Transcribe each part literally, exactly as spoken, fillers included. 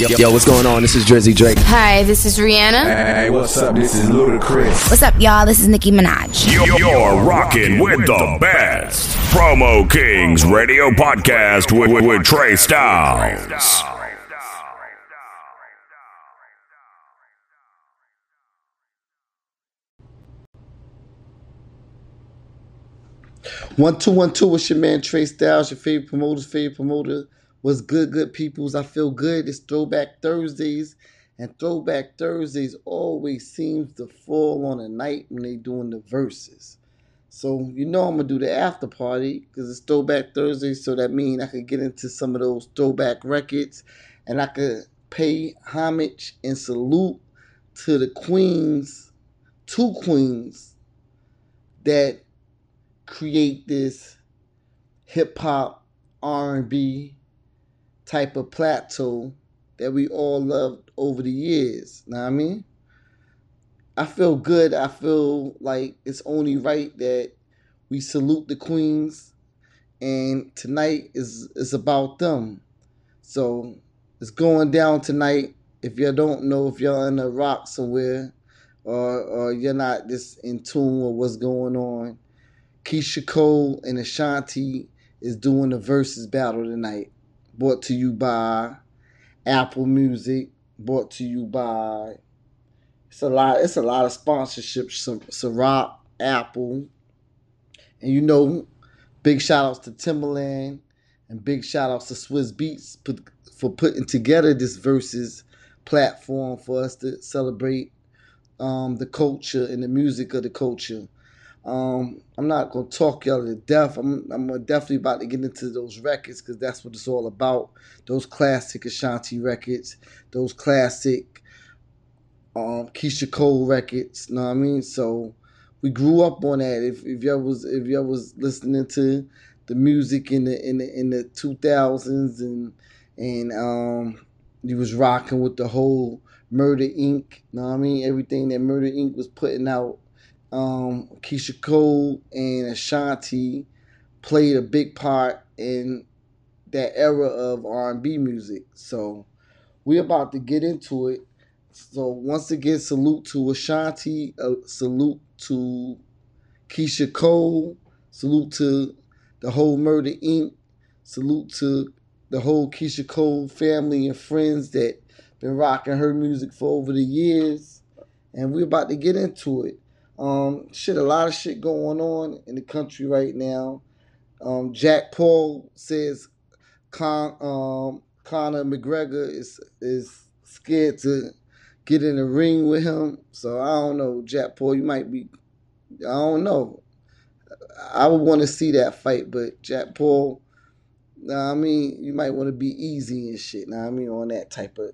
Yo, yo, yo, what's going on? This is Drizzy Drake. Hi, this is Rihanna. Hey, what's up? This is Ludacris. What's up, y'all? This is Nicki Minaj. You're, you're rocking with the best. Promo Kings Radio Podcast with, with, with Trey Styles. One, two, one, two. It's your man, Trey Styles, your favorite promoter's favorite promoter. What's good, good peoples? I feel good. It's Throwback Thursdays, and Throwback Thursdays always seems to fall on a night when they doing the verses. So you know I'm going to do the after party because it's Throwback Thursday, so that means I could get into some of those throwback records, and I could pay homage and salute to the queens, two queens that create this hip-hop, R and B, type of plateau that we all loved over the years. Know what I mean? I feel good. I feel like it's only right that we salute the queens, and tonight is, is about them. So it's going down tonight. If y'all don't know, if y'all in a rock somewhere or, or you're not just in tune with what's going on, Keyshia Cole and Ashanti is doing the versus battle tonight. Brought to you by Apple Music. Brought to you by it's a lot. It's a lot of sponsorships. Some Ciroc, Apple, and you know, big shout outs to Timberland and big shout outs to Swizz Beatz put, for putting together this versus platform for us to celebrate um, the culture and the music of the culture. Um, I'm not going to talk y'all to death. I'm, I'm definitely about to get into those records because that's what it's all about. Those classic Ashanti records, those classic um, Keyshia Cole records, know what I mean? So we grew up on that. If, if y'all was if y'all was listening to the music in the in the in the two thousands and and um, you was rocking with the whole Murder, Incorporated, know what I mean? Everything that Murder, Incorporated was putting out. Um, Keyshia Cole and Ashanti played a big part in that era of R and B music. So we're about to get into it. So once again, salute to Ashanti, uh, salute to Keyshia Cole, salute to the whole Murder, Incorporated, salute to the whole Keyshia Cole family and friends that been rocking her music for over the years. And we're about to get into it. Um, shit, a lot of shit going on in the country right now. Um, Jack Paul says Con, um, Conor McGregor is is scared to get in the ring with him. So I don't know, Jack Paul, you might be, I don't know. I would want to see that fight, but Jack Paul, nah, I mean, you might want to be easy and shit. Nah, I mean, on that type of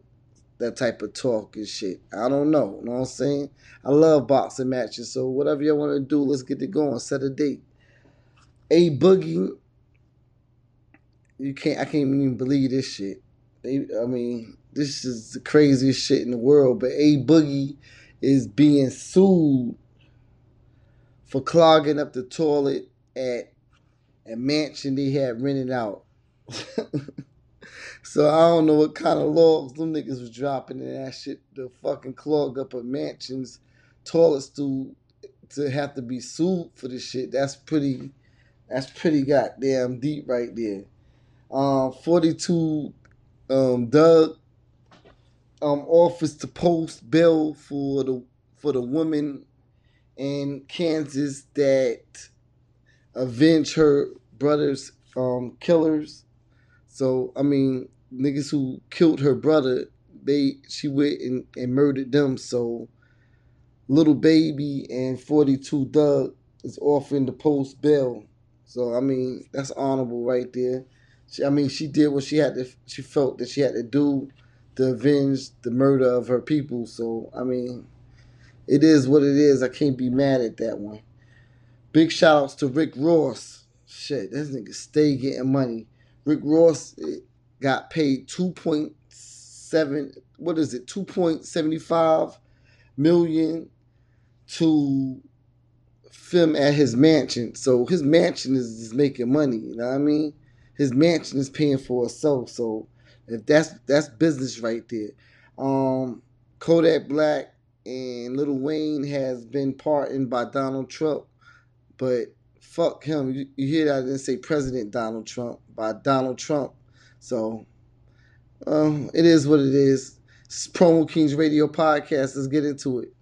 that type of talk and shit. I don't know. You know what I'm saying? I love boxing matches. So whatever y'all want to do, let's get it going. Set a date. A Boogie. You can't. I can't even believe this shit. They, I mean, this is the craziest shit in the world. But A Boogie is being sued for clogging up the toilet at a mansion they had rented out. So I don't know what kind of logs them niggas was dropping in that shit to fucking clog up a mansion's toilets to to have to be sued for this shit. That's pretty that's pretty goddamn deep right there. Um, forty-two um, Dugg um, offers to post bail for the for the woman in Kansas that avenged her brother's um, killers. So, I mean, niggas who killed her brother, they she went and, and murdered them. So, Little Baby and forty-two Dugg is offering to post bail. So, I mean, that's honorable right there. She, I mean, she did what she had to, she felt that she had to do to avenge the murder of her people. So, I mean, it is what it is. I can't be mad at that one. Big shout outs to Rick Ross. Shit, this nigga stay getting money. Rick Ross got paid two point seven, what is it, two point seven five million dollars to film at his mansion. So his mansion is just making money, you know what I mean? His mansion is paying for itself. So If that's that's business right there. Um, Kodak Black and Lil Wayne has been pardoned by Donald Trump, but fuck him. You, you hear that? I didn't say President Donald Trump, by Donald Trump. So um, it is what it is. It's Promo Kings Radio Podcast. Let's get into it.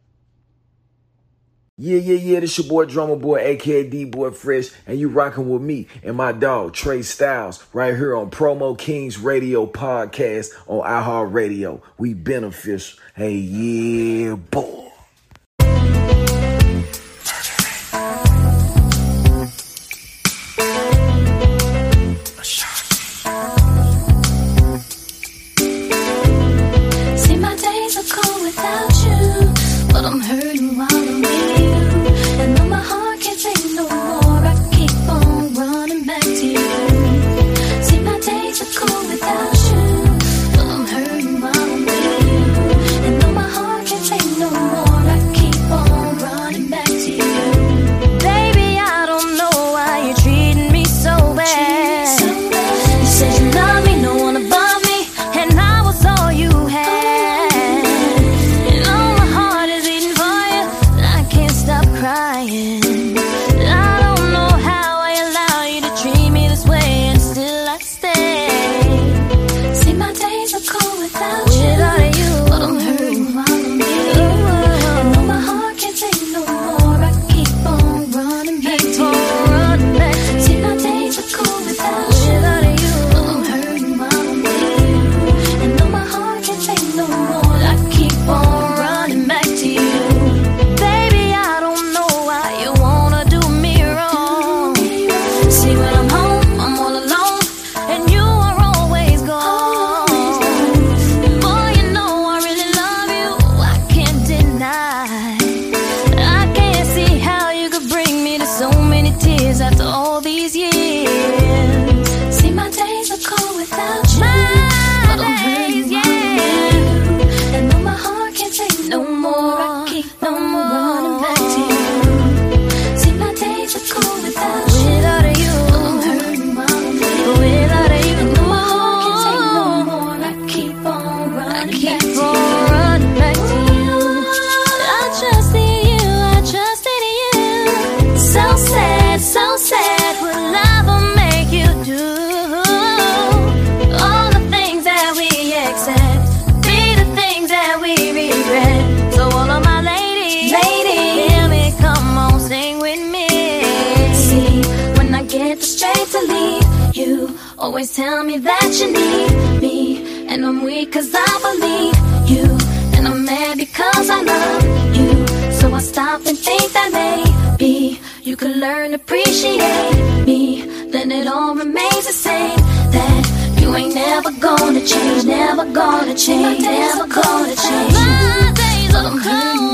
Yeah, yeah, yeah, this your boy Drummer Boy, a k a. D-Boy Fresh, and you rocking with me and my dog, Trey Styles, right here on Promo Kings Radio Podcast on iHeartRadio. We beneficial. Hey, yeah, boy. Always tell me that you need me, and I'm weak cause I believe you, and I'm mad because I love you, so I stop and think that maybe you could learn to appreciate me, then it all remains the same, that you ain't never gonna change, never gonna change, never gonna change, my days are cold.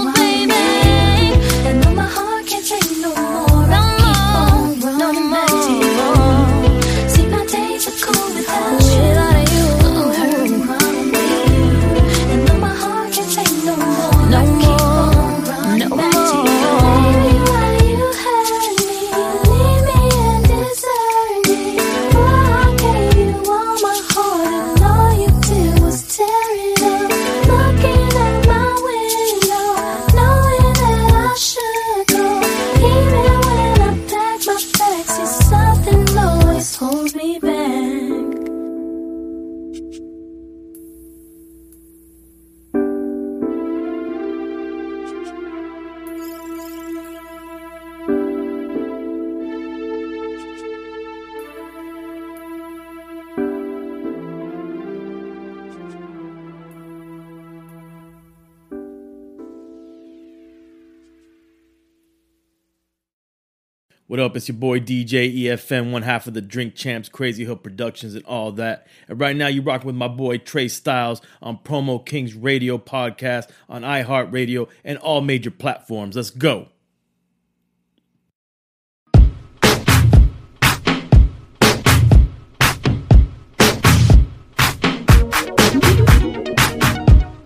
What up, it's your boy D J E F N, one half of the Drink Champs, Crazy Hill Productions, and all that. And right now, you're rocking with my boy Trey Styles on Promo Kings Radio Podcast on iHeartRadio and all major platforms. Let's go.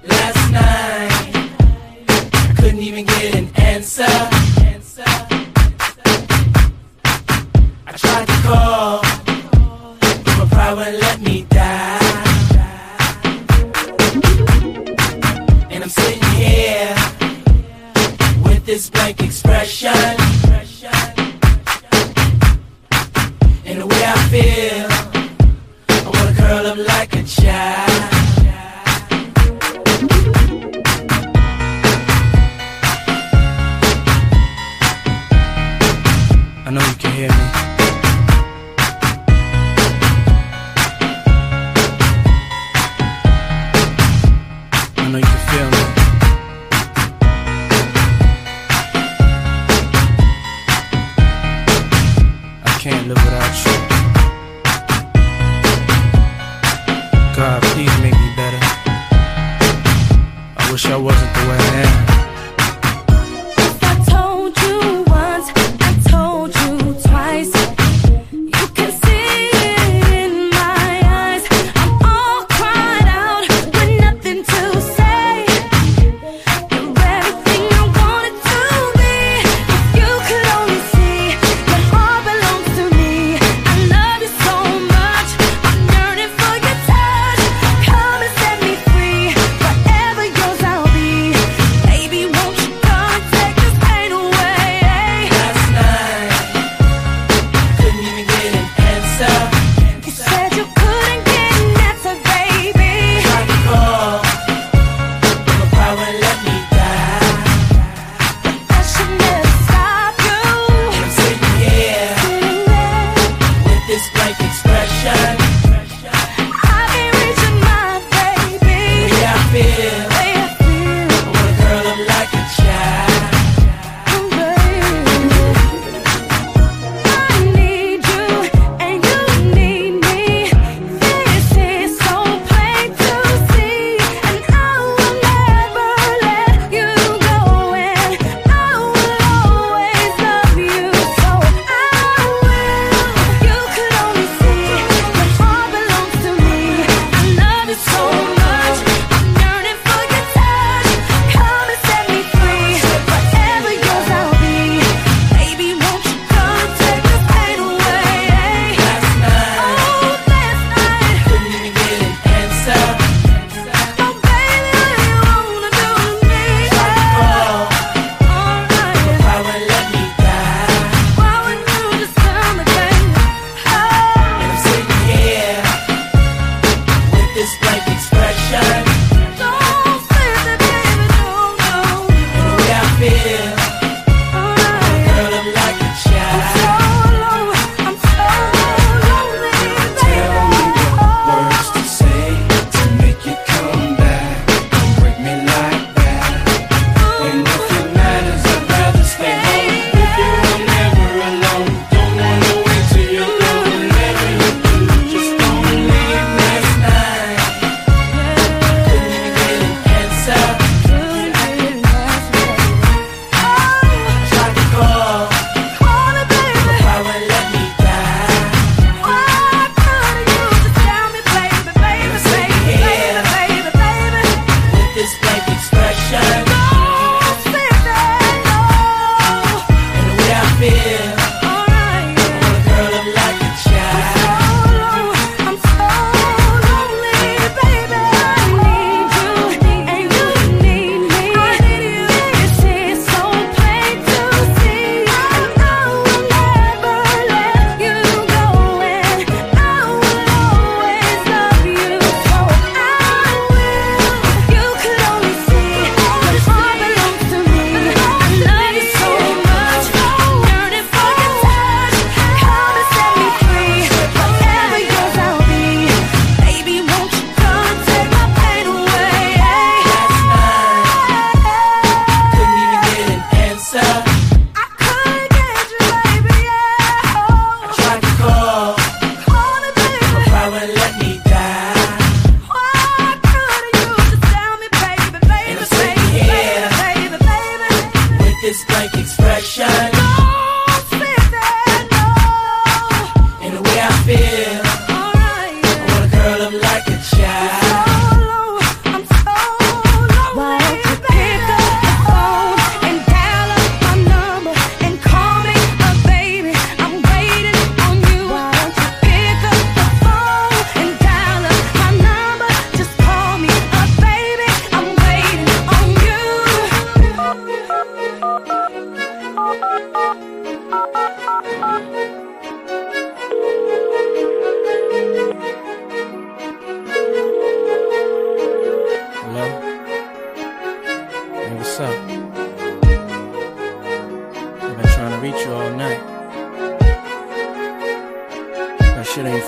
Last night, I couldn't even get an answer. Tried to call, but pride wouldn't let me die. I'm sitting here with this blank expression, and the way I feel, I wanna curl up like a child. I know you can hear me.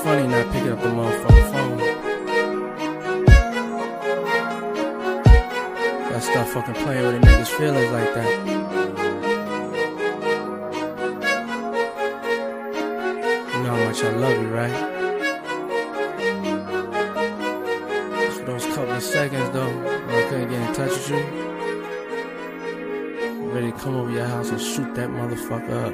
funny not picking up the motherfucking phone. Gotta stop fucking playing with a nigga's feelings like that. You know how much I love you, right? Just for those couple of seconds, though, when I couldn't get in touch with you, ready to come over your house and shoot that motherfucker up.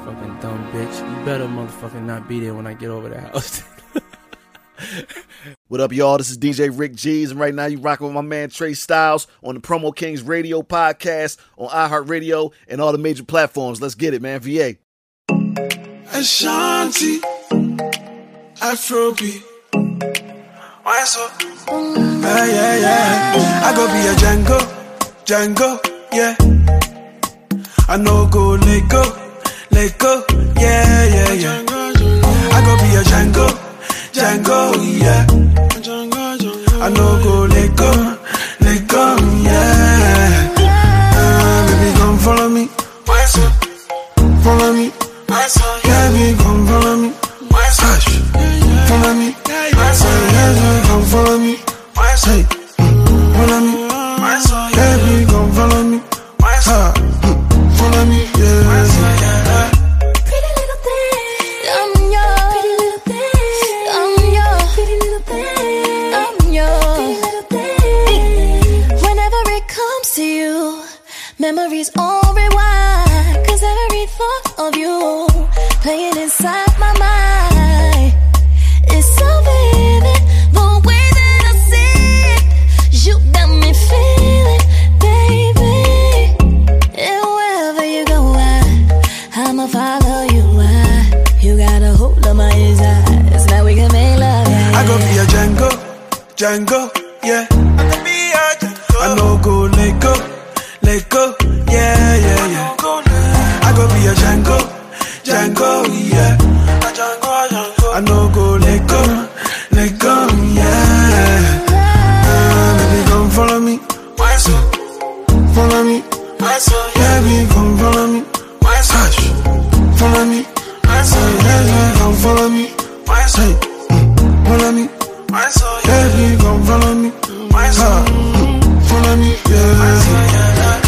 Fucking dumb bitch. You better motherfucking not be there when I get over the house. What up, y'all? This is D J Rick G's, and right now you rocking with my man Trey Styles on the Promo Kings Radio Podcast on iHeartRadio and all the major platforms. Let's get it, man. V A. Ashanti, Afrobeat. Why so? Yeah, yeah, yeah. I go be a Django. Django, yeah. I know go, let go, let go, yeah, yeah, yeah. I go be a Django, Django, yeah. I know go, let go, let go, yeah. Uh, baby, come follow me. Follow me. Baby, come follow me. Hush. Follow me. Baby, come follow me. Hey, follow me. Baby, come follow me. Ha, follow me, yeah. Pretty little thing, I'm your pretty little thing, I'm your pretty little thing, I'm your pretty little thing. Whenever it comes to you, memories all rewind, 'cause every thought of you playing inside my mind is so vivid. The way that I see it, you got me feeling. I'ma follow you, I, you got a hold of my eyes. Now we can make love, yeah. I go be a Django, Django, yeah. I go be a Django. I know go, let go, let go, yeah, yeah, yeah. I go be a Django, Django, yeah. I know go, let go, let go, yeah. Uh, baby, come follow me. Why so? Follow me. Why so? Baby, come follow me. Hush, follow me. Baby, come follow me. Hey, follow me. Baby, come follow me. Follow me, yeah.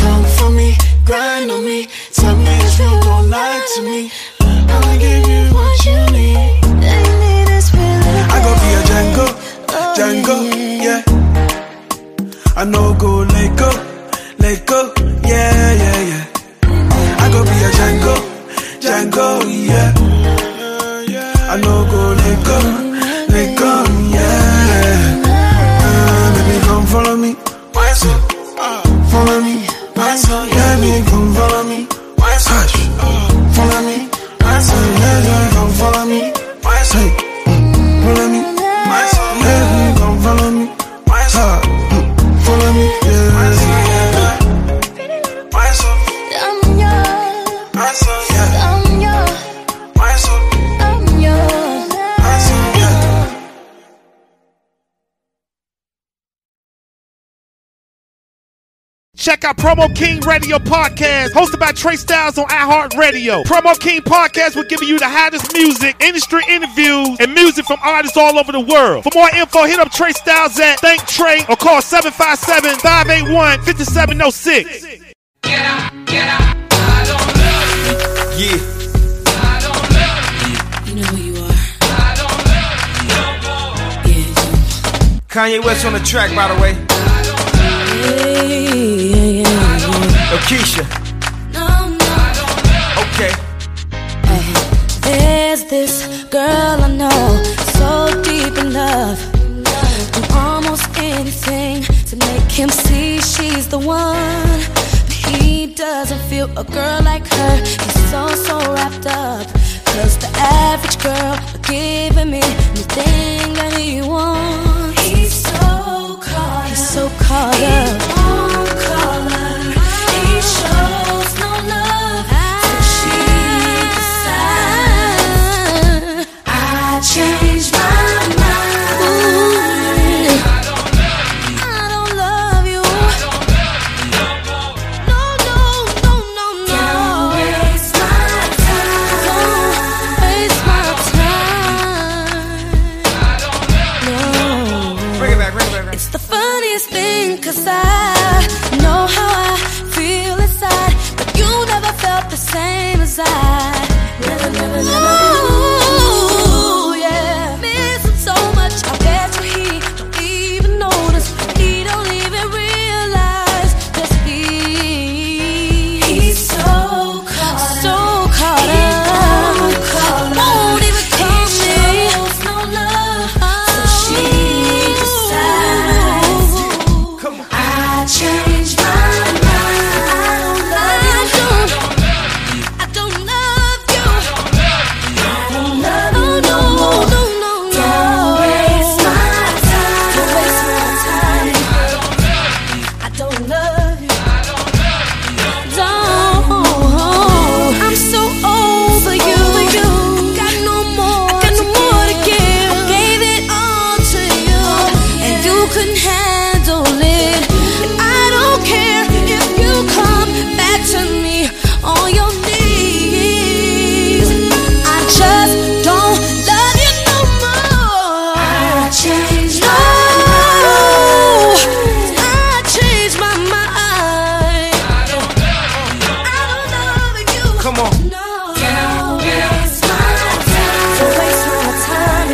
Come for me, grind on me. Tell me if you don't lie to me. I'ma give you what you need. I go be a Django, Django, yeah. I know go, let go, let go, yeah, yeah, yeah. I go be a Django, Django, yeah. I know go, let go, let go, yeah. Uh, baby, come follow me. Follow me. Baby, come follow me. Hush. Follow me. Baby, come follow me. Hey, follow me. Baby, come follow me. Follow me, yeah. Check out Promo King Radio Podcast, hosted by Trey Styles on iHeartRadio. Promo King Podcast will give you the hottest music, industry interviews, and music from artists all over the world. For more info, hit up Trey Styles at Thank Trey or call seven five seven, five eight one, five seven zero six. Get out, get out, I don't love you. Yeah. I don't love you. You know who you are. I don't love you no more. Yeah. Kanye West on the track, by the way. I don't love you. Yo, Keyshia. No, no. Okay. Hey, there's this girl I know, so deep in love. Do almost anything to make him see she's the one. But he doesn't feel a girl like her. He's so, so wrapped up. 'Cause the average girl are giving me anything that he wants. He's so caught up. He's so caught up. He won't call her. Shows no love, so she decides I changed my mind. Ooh. I don't love you. No, no, no, no, no. Don't waste my time. Don't waste my funniest thing, cause I know how I feel inside, but you never felt the same as I. Never, never, never. Ooh, yeah. Miss him so much, I bet you he don't even notice. He don't even realize that's me. He's so caught up, so caught up. He caught won't up. Even call he me. Shows no love, so she decides. Come on. I changed my mind. I don't love I don't, you. I don't love you. I don't love you no more. No, no, no, don't waste my time. Don't waste my time. I don't love you. Don't. I'm so over you. I got no more. I got no more to give. I gave it all to you, and you couldn't handle it. And I don't care if you come back to me on your knees. I just don't love you no more. I changed my mind. I changed my mind. I don't love you. Come on. No. Don't waste my time. Don't waste my time.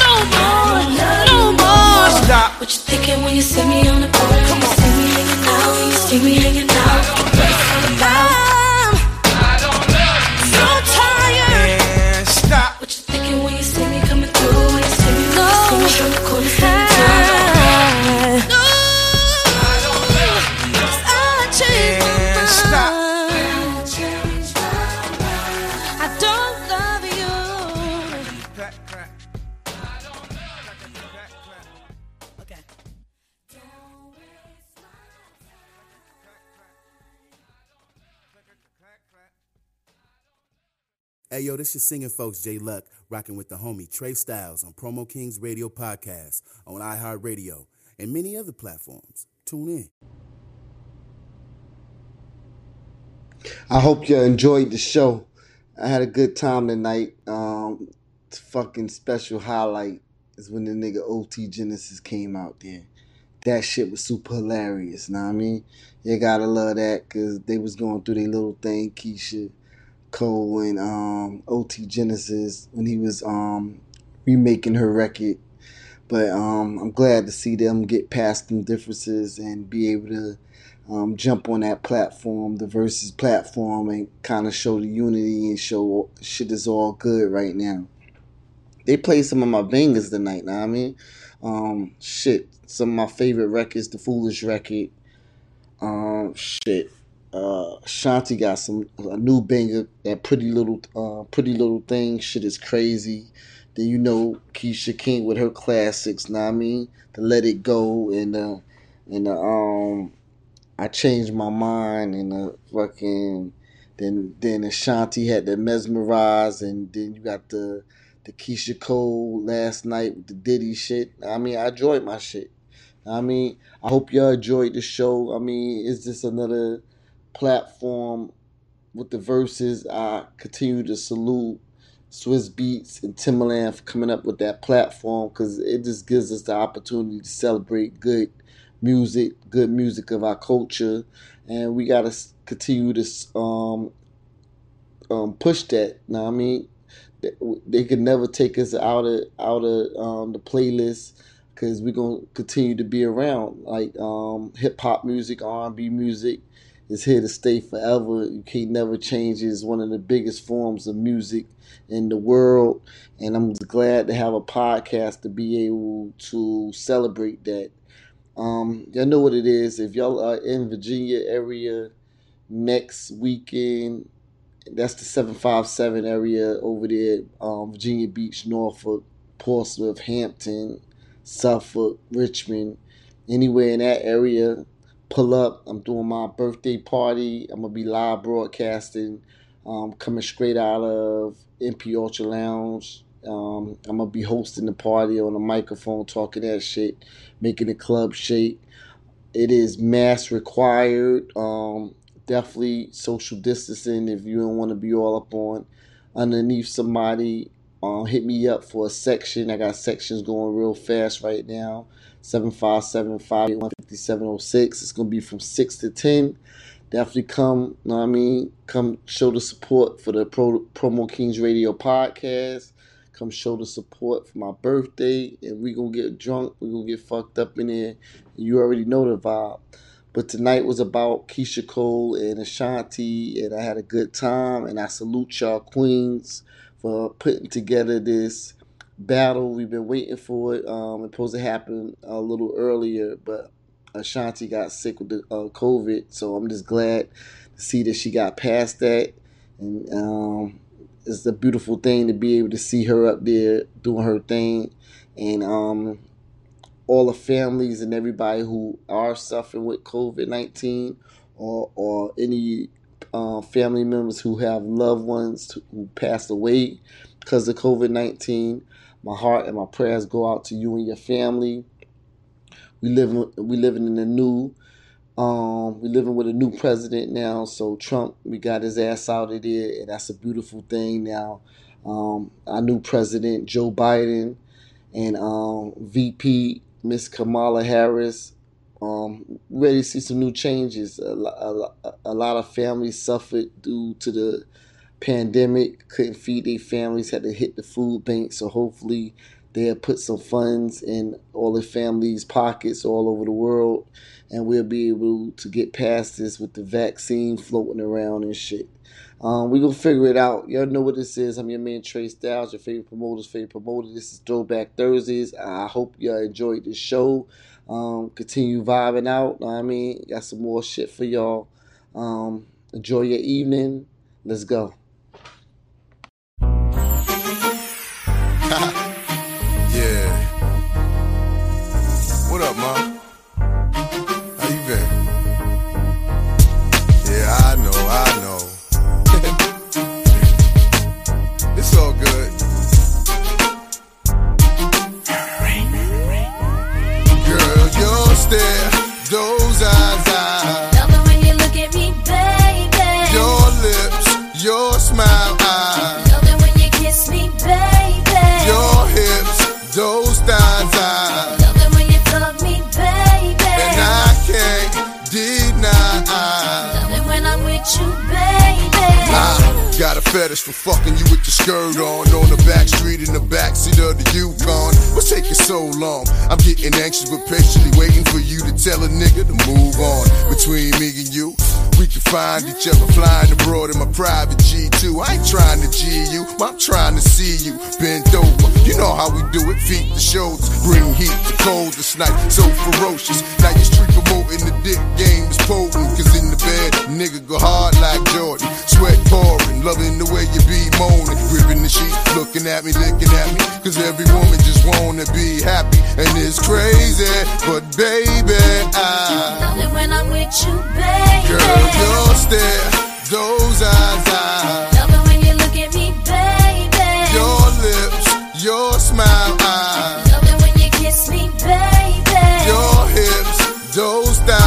No more. No more. Stop. What you thinking when you see me on the boat? Come on. See me hanging out. When you see me hanging out. What it's all about. So tired. And stop. What you thinking when you see me coming through? When you see me, when you see me from the corner, see me through. No. I changed my mind. Stop. I changed my mind. I don't love you. Hey yo, this is singing folks J. Luck rocking with the homie Trey Styles on Promo Kings Radio Podcast on iHeartRadio and many other platforms. Tune in. I hope you enjoyed the show. I had a good time tonight. Um, it's fucking special highlight is when the nigga O T. Genasis came out there. That shit was super hilarious, know what I mean? You gotta love that, because they was going through their little thing, Keyshia Cole and um, O T. Genasis, when he was um, remaking her record. But um, I'm glad to see them get past them differences and be able to um, jump on that platform, the Versus platform, and kind of show the unity and show shit is all good right now. They played some of my bangers tonight, know what I mean? Um, shit, some of my favorite records, the Foolish record, um, shit. Uh, Ashanti got some a new banger, that pretty little, uh, pretty little thing. Shit is crazy. Then you know Keyshia King with her classics, know what I mean? The Let It Go and uh and the um I Changed My Mind and the fucking then then Ashanti had the Mesmerize, and then you got the the Keyshia Cole last night with the Diddy shit. I mean, I enjoyed my shit. I mean, I hope y'all enjoyed the show. I mean, it's just another platform with the Verses. I continue to salute Swizz Beatz and Timberland for coming up with that platform, because it just gives us the opportunity to celebrate good music, good music of our culture, and we gotta continue to um um push that. Now I mean, they could never take us out of out of um, the playlist, because we're gonna continue to be around. Like um hip hop music, R and B music is here to stay forever. You can't never change it. It's one of the biggest forms of music in the world, and I'm glad to have a podcast to be able to celebrate that. Um, y'all know what it is. If y'all are in Virginia area next weekend, that's the seven five seven area over there, um, Virginia Beach, Norfolk, Portsmouth, Hampton, Suffolk, Richmond, anywhere in that area, pull up. I'm doing my birthday party. I'm going to be live broadcasting, um, coming straight out of M P Ultra Lounge. Um, I'm going to be hosting the party on the microphone, talking that shit, making the club shake. It is mask required. Um, definitely social distancing if you don't want to be all up on underneath somebody. Um, hit me up for a section. I got sections going real fast right now. seven five seven, five eight one, five seven zero six. It's going to be from six to ten. Definitely come, you know what I mean? Come show the support for the Pro, Promo Kings Radio Podcast. Come show the support for my birthday. And we going to get drunk. We going to get fucked up in there. You already know the vibe. But tonight was about Keyshia Cole and Ashanti. And I had a good time. And I salute y'all queens for putting together this battle. We've been waiting for it. Um, it's supposed to happen a little earlier, but Ashanti got sick with the uh, COVID, so I'm just glad to see that she got past that. And um, it's a beautiful thing to be able to see her up there doing her thing, and um, all the families and everybody who are suffering with COVID nineteen or or any Uh, family members who have loved ones who passed away because of COVID nineteen. My heart and my prayers go out to you and your family. We living, we living in a new, um, we living with a new president now. So Trump, we got his ass out of there, and that's a beautiful thing now. Um, our new president, Joe Biden, and um, V P Miss Kamala Harris. Um, ready to see some new changes. A, a, a lot of families suffered due to the pandemic, couldn't feed their families, had to hit the food bank. So hopefully they'll put some funds in all the families' pockets all over the world, and we'll be able to get past this with the vaccine floating around and shit. Um, we gonna figure it out. Y'all know what this is. I'm your man Trey Styles, your favorite promoter's favorite promoter. This is Throwback Thursdays. I hope y'all enjoyed the show. Um, continue vibing out. Know what I mean, got some more shit for y'all. Um, enjoy your evening. Let's go. Yeah. What up, Mom? How you been? Yeah, I know, I know. It's all good. There, those eyes, I love it when you look at me, baby. Your lips, your smile, I love it when you kiss me, baby. Your hips, those thighs, I love it when you hug me, baby. And I can't deny, I love it when I'm with you, baby. I got a fetish for fucking you with your skirt on, on the back street in the backseat of the Yukon. What's taking so long? I'm getting anxious but patiently waiting for you to tell a nigga to move on. Between me and you, we can find each other flying abroad in my private G two. I ain't trying to G you, I'm trying to see you bent over. You know how we do it, feet to shoulders, bring heat to cold this night, so ferocious. Now your street promoting the dick game is potent, cause in the bed, nigga go hard like Jordan. Sweat pouring, loving the way you be moaning, gripping the sheet, looking at me, licking at me, cause every woman just wanna be happy, and it's crazy, but baby, I love it when I'm with you, baby. Girl, your stare, those eyes, I love it when you look at me, baby. Your lips, your smile, I love it when you kiss me, baby. Your hips, those thighs, I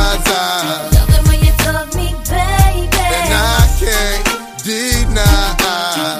love it when you hug me, baby. And I can't deny, I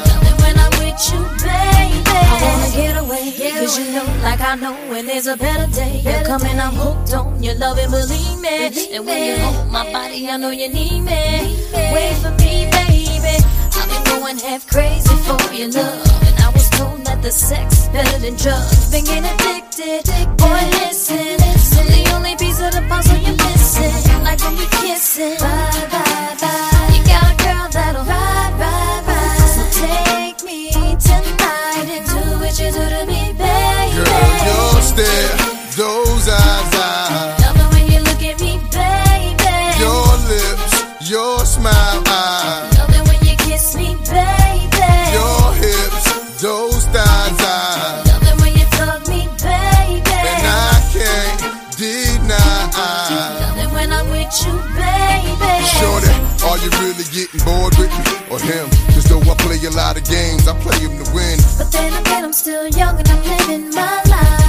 love it when I'm with you, baby. I wanna get away, get cause away. You know, like I know, when there's a better day, better you're coming, day. I'm hooked on your love and believe me, believe and when you hold my body, I know you need me, need me. Wait for me, baby. I've been going half crazy for your love, and I was told that the sex is better than drugs. Been getting addicted, boy, listen, listen. The only piece of the puzzle you're missing, like when we kissing, bye, bye, bye. You got a girl that'll ride, ride, ride. So take me tonight and do what you do to me, baby. Girl, your stare, those eyes, I love it when you look at me, baby. Your lips, your smile, I love it when you kiss me, baby. Your hips, those thighs, I love it when you hug me, baby. And I can't deny, I love it when I'm with you, baby. Shorty, are you really getting bored with me or him? Cause though I play a lot of games, I play him to win. But then again, I'm still young and I'm living my life.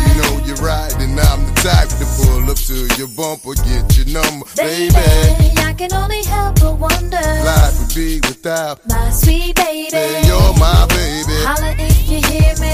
You're right, and I'm the type to pull up to your bumper, get your number, baby. Baby, I can only help but wonder life would be without my sweet baby. Hey, you're my baby. Holla if you hear me.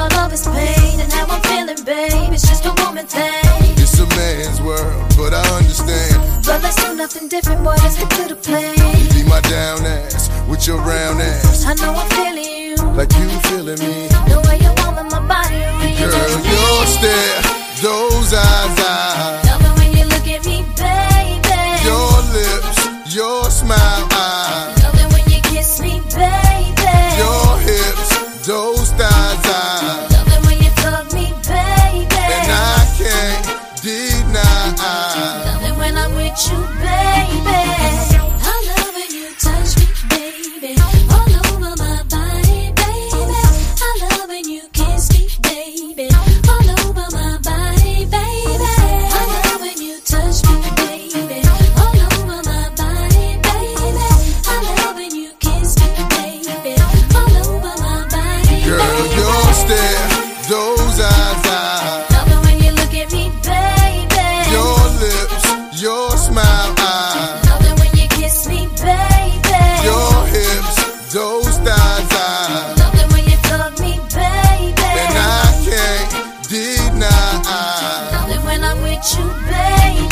my love is pain and how I'm feeling, babe. It's just a woman thing. It's a man's world, but I understand. But let's do nothing different, boy. Let's get to the plan. You be my down ass with your round ass. I know I'm feeling you like you feeling me. The way you warm in my body, when you girl, your stare, those eyes, I love it when you look at me, baby. Your lips, your smile, I love it when you kiss me, baby. Your hips, those thighs, I love it when you tug me, baby. And I can't deny, I love it when I'm with you, baby. I love when you touch me, baby, all over my body, baby. I love when you kiss me, baby, all over my body, baby. I love when you touch me, baby, all over my body, baby. I love when you kiss me, baby, all over my body, baby. Girl, your stare, those eyes, I love it when you look at me, baby. Your lips, your smile, I love it when you kiss me, baby. Your hips, those thighs, I love it when you tug me, baby. And I can't deny, I love it when I'm with you, baby.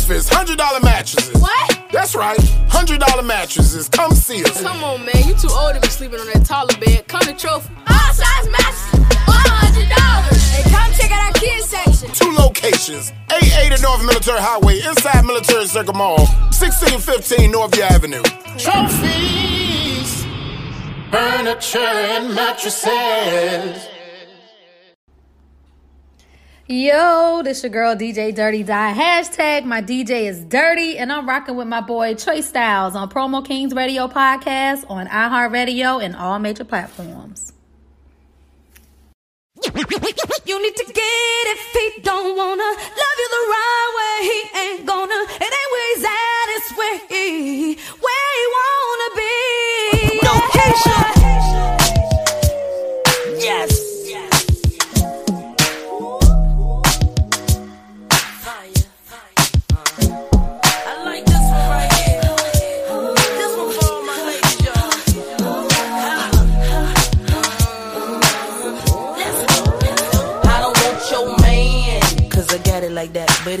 one hundred dollar mattresses. What? That's right. one hundred dollar mattresses. Come see us. Come on, man. You too old to be sleeping on that taller bed. Come to Trophy. All size mattresses. one hundred dollars. And come check out our kids section. Two locations. eighty-eight and North Military Highway, inside Military Circle Mall. sixteen fifteen Northview Avenue. Trophies. Furniture and mattresses. Yo, this your girl D J Dirty Die. Hashtag my D J is dirty, and I'm rocking with my boy Trey Styles on Promo Kings Radio Podcast on iHeartRadio and all major platforms. You need to get if he don't wanna love you the right way. He ain't gonna. It ain't where he's at, it's where he where he wanna be. No, Keyshia. Yes. Like that, but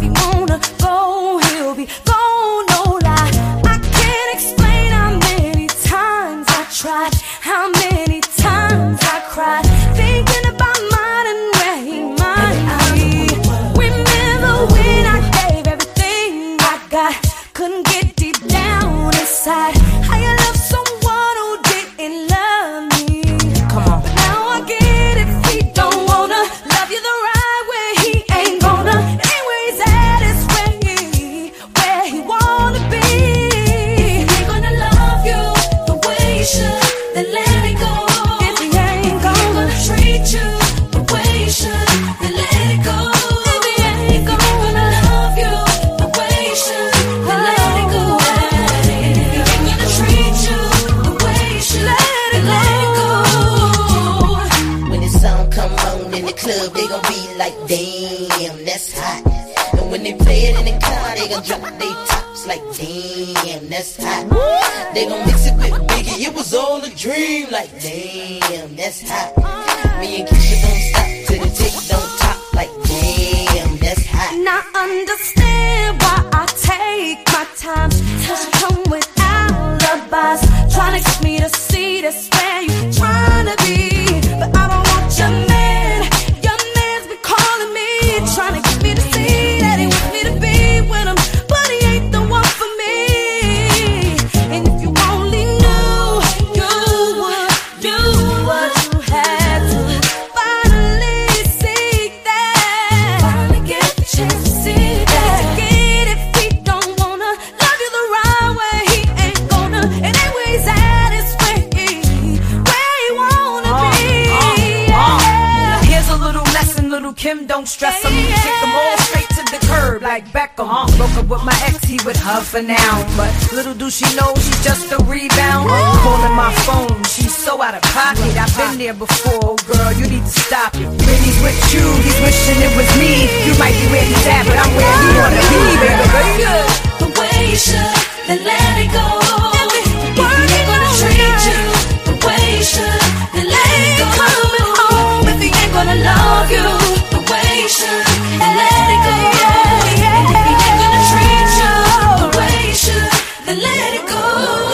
he wanna go, he'll be gone, no lie. I can't explain how many times I cried, thinking about mine and where he might be. Remember when I gave everything I got, couldn't get deep down inside. How you love someone who didn't love me. Come on. But now I get it, if he don't wanna love you the right way, he ain't gonna. It ain't where he's at, it's where he, where he wanna be. If he gonna love you the way he should, then let it go. If he ain't gonna treat you the way you should, then let it go. If he ain't gonna love you the way you should, then let it go. If he ain't gonna treat you the way you should, then let it go. When the song come on in the club, they gon' be like, damn, that's hot. And when they play it in the car, they gon' drop their tops like, damn, that's hot. They gon' mix it with Biggie, it was all a dream, like, damn, that's hot. Me and Keyshia don't stop till the tick don't top, like, damn, that's hot. Now understand why I take my time, cause you come with alibis, tryna get me to see this where you tryna be. But I don't want your man, your man's been calling me, tryna get me to see that he wants me to be with him, but he ain't the one for me. And if you only knew, you would, you would. him, don't stress him. Kick them all straight to the curb like Beckham. Huh? Broke up with my ex, he with her for now. But little do she know, she's just a rebound. Calling my phone, she's so out of pocket. I've been there before, girl, you need to stop it. When he's with you, he's wishing it was me. You might be where he's at, but I'm where he wanna be, baby. The way you should, then let it go. If you ain't gonna treat you the way you should, then let it go. Coming home if he ain't gonna love you the way you should, then let it go. And if he ain't gonna treat you the way you should, then let it go.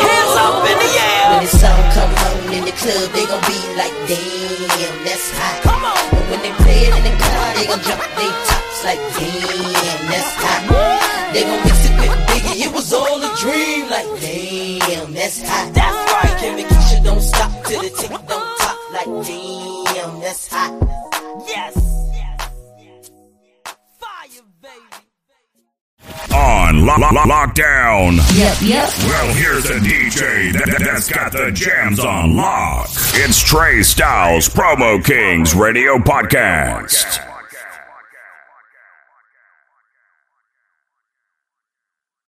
Hands up in the air. When the sun come on in the club, they gon' be like, damn, that's hot. Come on. But when they play it in the car, they gon' drop their tops like, damn, that's hot. They gon' mix it with Biggie, it was all a dream. Like, damn, that's hot. That's right. Kim and Keyshia don't stop till the tick don't top. Like, damn, that's hot. Yes. Yes. Yes. Fire, baby. On lo- lo- lockdown. Yep, yep. Well, here's a D J that, that's got the jams on lock. It's Trey Styles, Promo Kings Radio Podcast.